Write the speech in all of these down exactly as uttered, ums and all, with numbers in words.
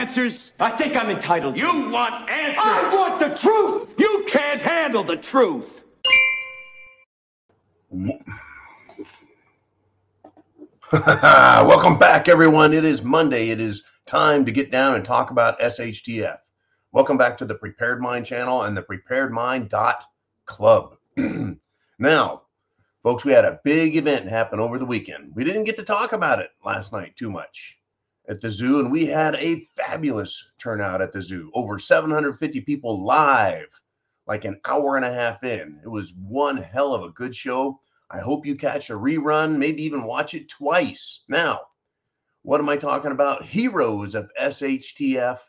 answers? I think I'm entitled. You want answers? I want the truth! You can't handle the truth! Welcome back, everyone. It is Monday. It is time to get down and talk about S H T F. Welcome back to the Prepared Mind channel and the Prepared Mind dot club. Now, folks, we had a big event happen over the weekend. We didn't get to talk about it last night too much at the zoo, and we had a fabulous turnout at the zoo. Over seven hundred fifty people live, like an hour and a half in. It was one hell of a good show. I hope you catch a rerun, maybe even watch it twice. Now, what am I talking about? Heroes of S H T F.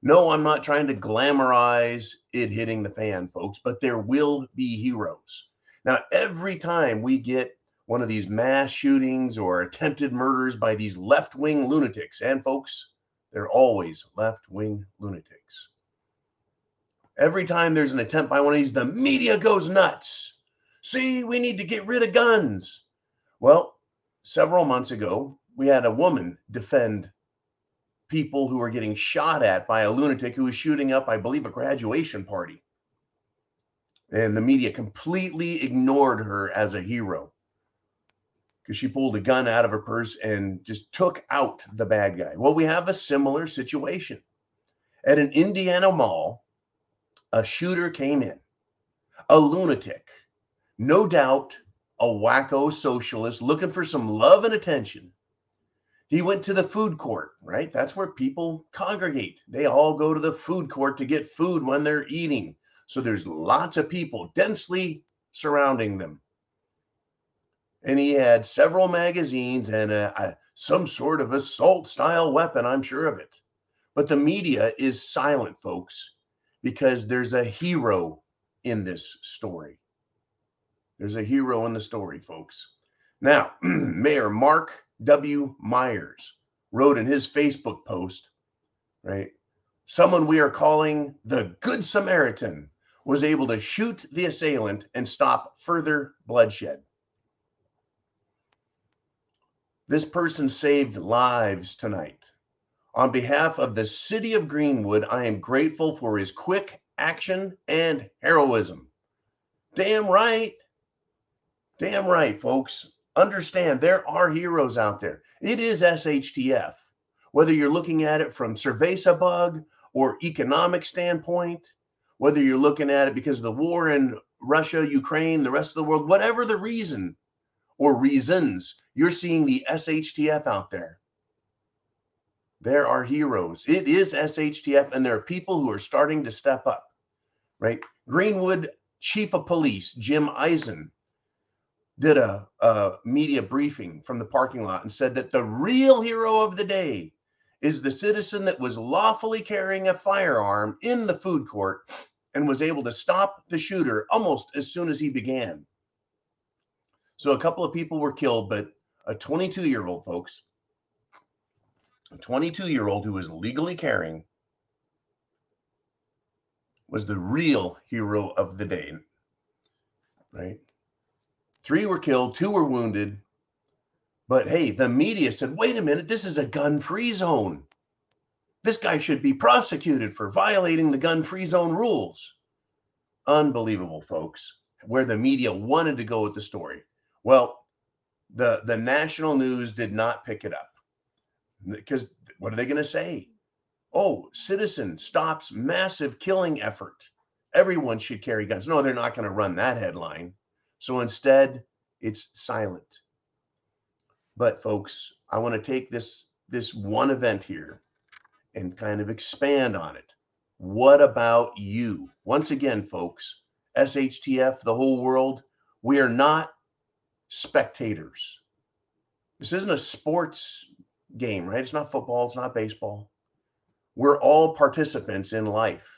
No, I'm not trying to glamorize it hitting the fan, folks, but there will be heroes. Now, every time we get one of these mass shootings or attempted murders by these left-wing lunatics, and folks, they're always left-wing lunatics. Every time there's an attempt by one of these, the media goes nuts. See, we need to get rid of guns. Well, several months ago, we had a woman defend people who are getting shot at by a lunatic who was shooting up, I believe, a graduation party. And the media completely ignored her as a hero because she pulled a gun out of her purse and just took out the bad guy. Well, we have a similar situation. At an Indiana mall, a shooter came in, a lunatic, no doubt a wacko socialist looking for some love and attention. He went to the food court, right? That's where people congregate. They all go to the food court to get food when they're eating. So there's lots of people densely surrounding them. And he had several magazines and a, a, some sort of assault-style weapon, I'm sure of it. But the media is silent, folks, because there's a hero in this story. There's a hero in the story, folks. Now, Mayor Mark W. Myers wrote in his Facebook post, right, someone we are calling the Good Samaritan was able to shoot the assailant and stop further bloodshed. This person saved lives tonight. On behalf of the city of Greenwood, I am grateful for his quick action and heroism. Damn right. Damn right, folks. Understand, there are heroes out there. It is S H T F. Whether you're looking at it from Cerveza Bug or economic standpoint, whether you're looking at it because of the war in Russia, Ukraine, the rest of the world, whatever the reason or reasons, you're seeing the S H T F out there. There are heroes. It is S H T F, and there are people who are starting to step up, right? Greenwood Chief of Police, Jim Eisen, did a, a media briefing from the parking lot and said that the real hero of the day is the citizen that was lawfully carrying a firearm in the food court and was able to stop the shooter almost as soon as he began. So a couple of people were killed, but a twenty-two-year-old, folks, a twenty-two-year-old who was legally carrying was the real hero of the day, right? Three were killed, two were wounded. But hey, the media said, wait a minute, this is a gun-free zone. This guy should be prosecuted for violating the gun-free zone rules. Unbelievable, folks, where the media wanted to go with the story. Well, the, the national news did not pick it up. Because what are they going to say? Oh, citizen stops massive killing effort. Everyone should carry guns. No, they're not going to run that headline. So instead, it's silent. But folks, I want to take this, this one event here and kind of expand on it. What about you? Once again, folks, S H T F, the whole world, we are not spectators. This isn't a sports game, right? It's not football. It's not baseball. We're all participants in life.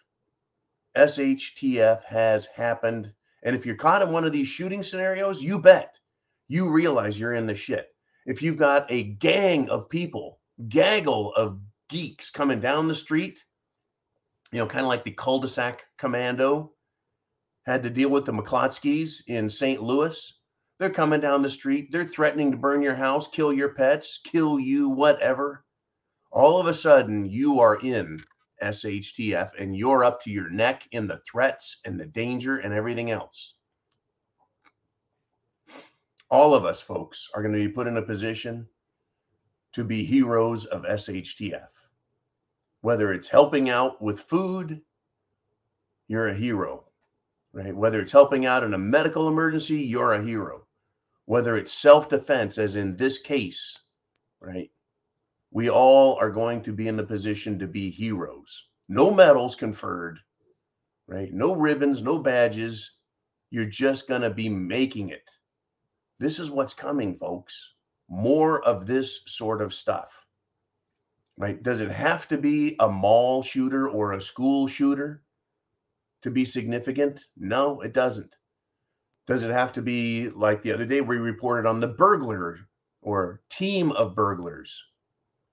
S H T F has happened. And if you're caught in one of these shooting scenarios, you bet you realize you're in the shit. If you've got a gang of people, gaggle of geeks coming down the street, you know, kind of like the cul-de-sac commando had to deal with the McClotskys in Saint Louis. They're coming down the street. They're threatening to burn your house, kill your pets, kill you, whatever. all of a sudden you are in S H T F and you're up to your neck in the threats and the danger and everything else. All of us folks are going to be put in a position to be heroes of S H T F. Whether it's helping out with food, you're a hero, right? Whether it's helping out in a medical emergency, you're a hero. Whether it's self-defense, as in this case, right? We all are going to be in the position to be heroes. No medals conferred, right? No ribbons, no badges. You're just going to be making it. This is what's coming, folks. More of this sort of stuff, right? Does it have to be a mall shooter or a school shooter to be significant? No, it doesn't. Does it have to be like the other day we reported on the burglar or team of burglars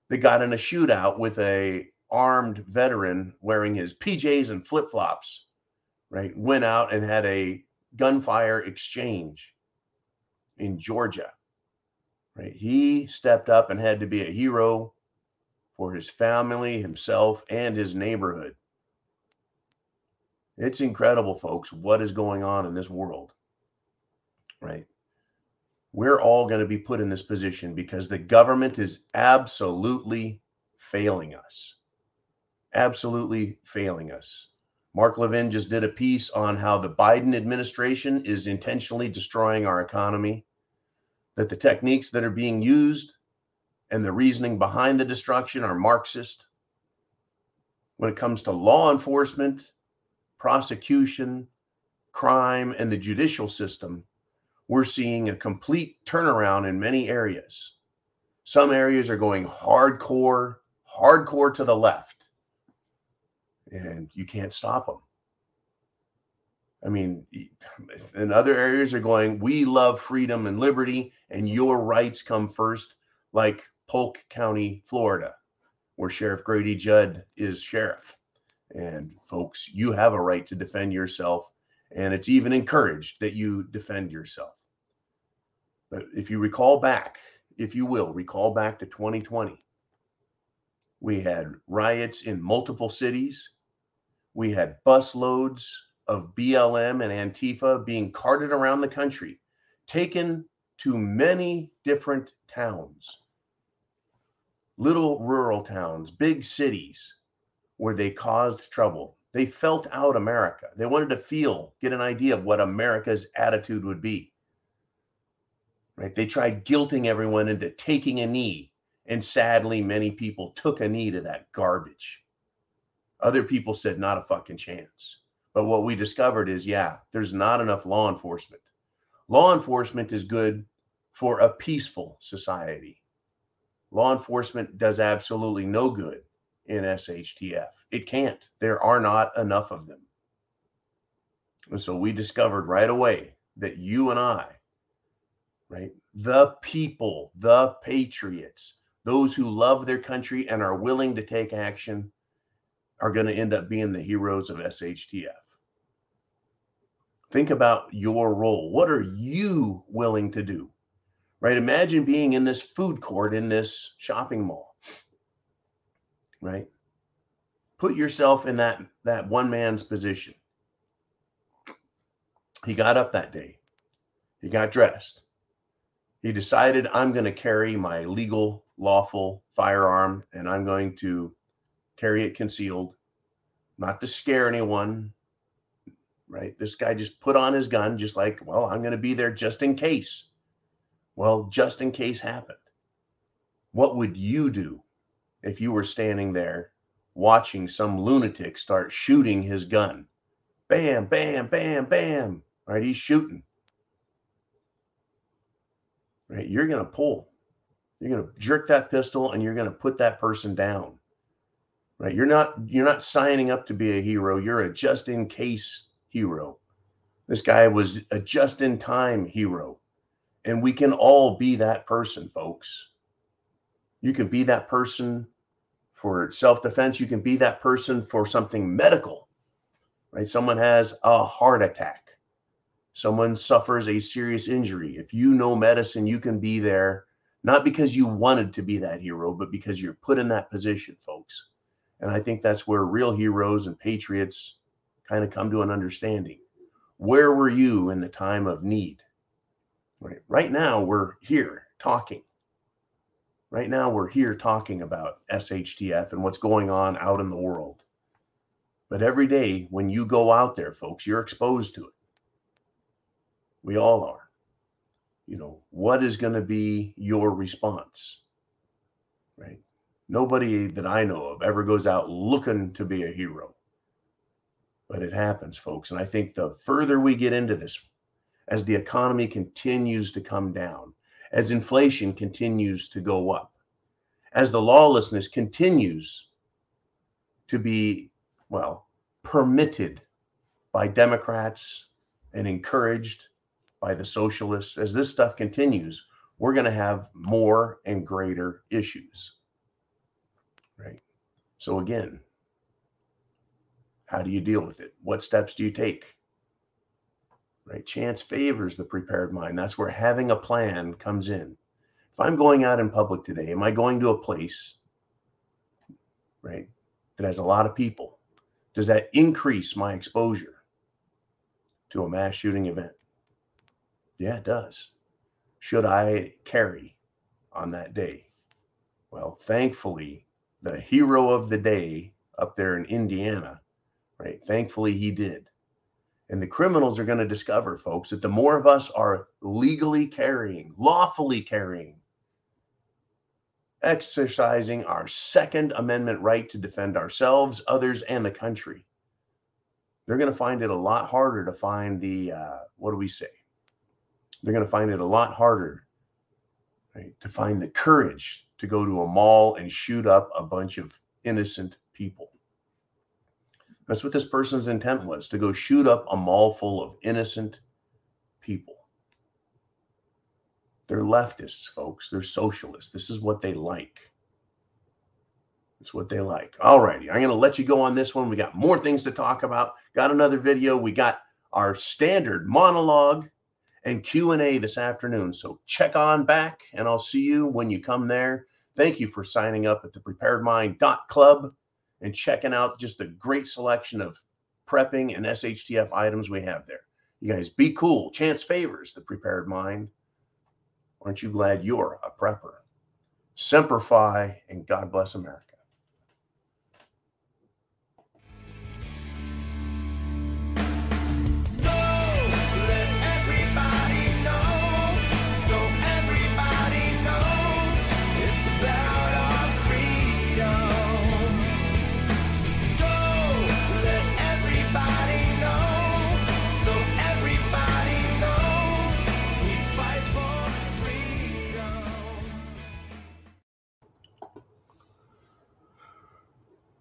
that got in a shootout with an armed veteran wearing his P Js and flip-flops, right? Went out and had a gunfire exchange in Georgia, right? He stepped up and had to be a hero for his family, himself, and his neighborhood. It's incredible, folks, what is going on in this world, right? We're all going to be put in this position because the government is absolutely failing us. Absolutely failing us. Mark Levin just did a piece on how the Biden administration is intentionally destroying our economy, that the techniques that are being used and the reasoning behind the destruction are Marxist. When it comes to law enforcement, prosecution, crime, and the judicial system, we're seeing a complete turnaround in many areas. Some areas are going hardcore, hardcore to the left, and you can't stop them. I mean, and other areas are going, we love freedom and liberty, and your rights come first, like Polk County, Florida, where Sheriff Grady Judd is sheriff. And folks, you have a right to defend yourself, and it's even encouraged that you defend yourself. But if you recall back, if you will, recall back to twenty twenty, we had riots in multiple cities. We had busloads of B L M and Antifa being carted around the country, taken to many different towns, little rural towns, big cities, where they caused trouble. They felt out America. They wanted to feel, get an idea of what America's attitude would be, right? They tried guilting everyone into taking a knee. And sadly, many people took a knee to that garbage. Other people said, not a fucking chance. But what we discovered is, yeah, there's not enough law enforcement. Law enforcement is good for a peaceful society. Law enforcement does absolutely no good in S H T F. It can't. There are not enough of them. And so we discovered right away that you and I, right, the people, the patriots, those who love their country and are willing to take action are going to end up being the heroes of S H T F. Think about your role. What are you willing to do, right? Imagine being in this food court, in this shopping mall, right? Put yourself in that, that one man's position. He got up that day. He got dressed. He decided, I'm going to carry my legal, lawful firearm, and I'm going to carry it concealed, not to scare anyone, right? This guy just put on his gun, just like, well, I'm going to be there just in case. Well, just in case happened. What would you do if you were standing there watching some lunatic start shooting his gun? Bam, bam, bam, bam, right? He's shooting, right? You're going to pull, you're going to jerk that pistol, and you're going to put that person down, right? You're not, you're not signing up to be a hero. You're a just in case hero. This guy was a just in time hero, and we can all be that person, folks. You can be that person for self-defense. You can be that person for something medical, right? Someone has a heart attack. Someone suffers a serious injury. If you know medicine, you can be there, Not because you wanted to be that hero, but because you're put in that position, folks. And I think that's where real heroes and patriots kind of come to an understanding. Where were you in the time of need? Right, right now, we're here talking. Right now, we're here talking about S H T F and what's going on out in the world. But every day when you go out there, folks, you're exposed to it. We all are. You know, what is going to be your response? Right? Nobody that I know of ever goes out looking to be a hero. But it happens, folks. And I think the further we get into this, as the economy continues to come down, as inflation continues to go up, as the lawlessness continues to be, well, permitted by Democrats and encouraged by the socialists, as this stuff continues, we're going to have more and greater issues. Right? So again, how do you deal with it? What steps do you take? Right? Chance favors the prepared mind. That's where having a plan comes in. If I'm going out in public today, am I going to a place, right, that has a lot of people? Does that increase my exposure to a mass shooting event? Yeah, it does. Should I carry on that day? Well, thankfully, the hero of the day up there in Indiana, right? Thankfully, he did. And the criminals are going to discover, folks, that the more of us are legally carrying, lawfully carrying, exercising our Second Amendment right to defend ourselves, others, and the country, they're going to find it a lot harder to find the, uh, what do we say? They're going to find it a lot harder, right, to find the courage to go to a mall and shoot up a bunch of innocent people. That's what this person's intent was, to go shoot up a mall full of innocent people. They're leftists, folks. They're socialists. This is what they like. It's what they like. All righty. I'm going to let you go on this one. We got more things to talk about. Got another video. We got our standard monologue and Q and A this afternoon. So check on back, and I'll see you when you come there. Thank you for signing up at the prepared mind dot club and checking out just the great selection of prepping and S H T F items we have there. You guys be cool. Chance favors the prepared mind. Aren't you glad you're a prepper? Semper Fi, and God bless America.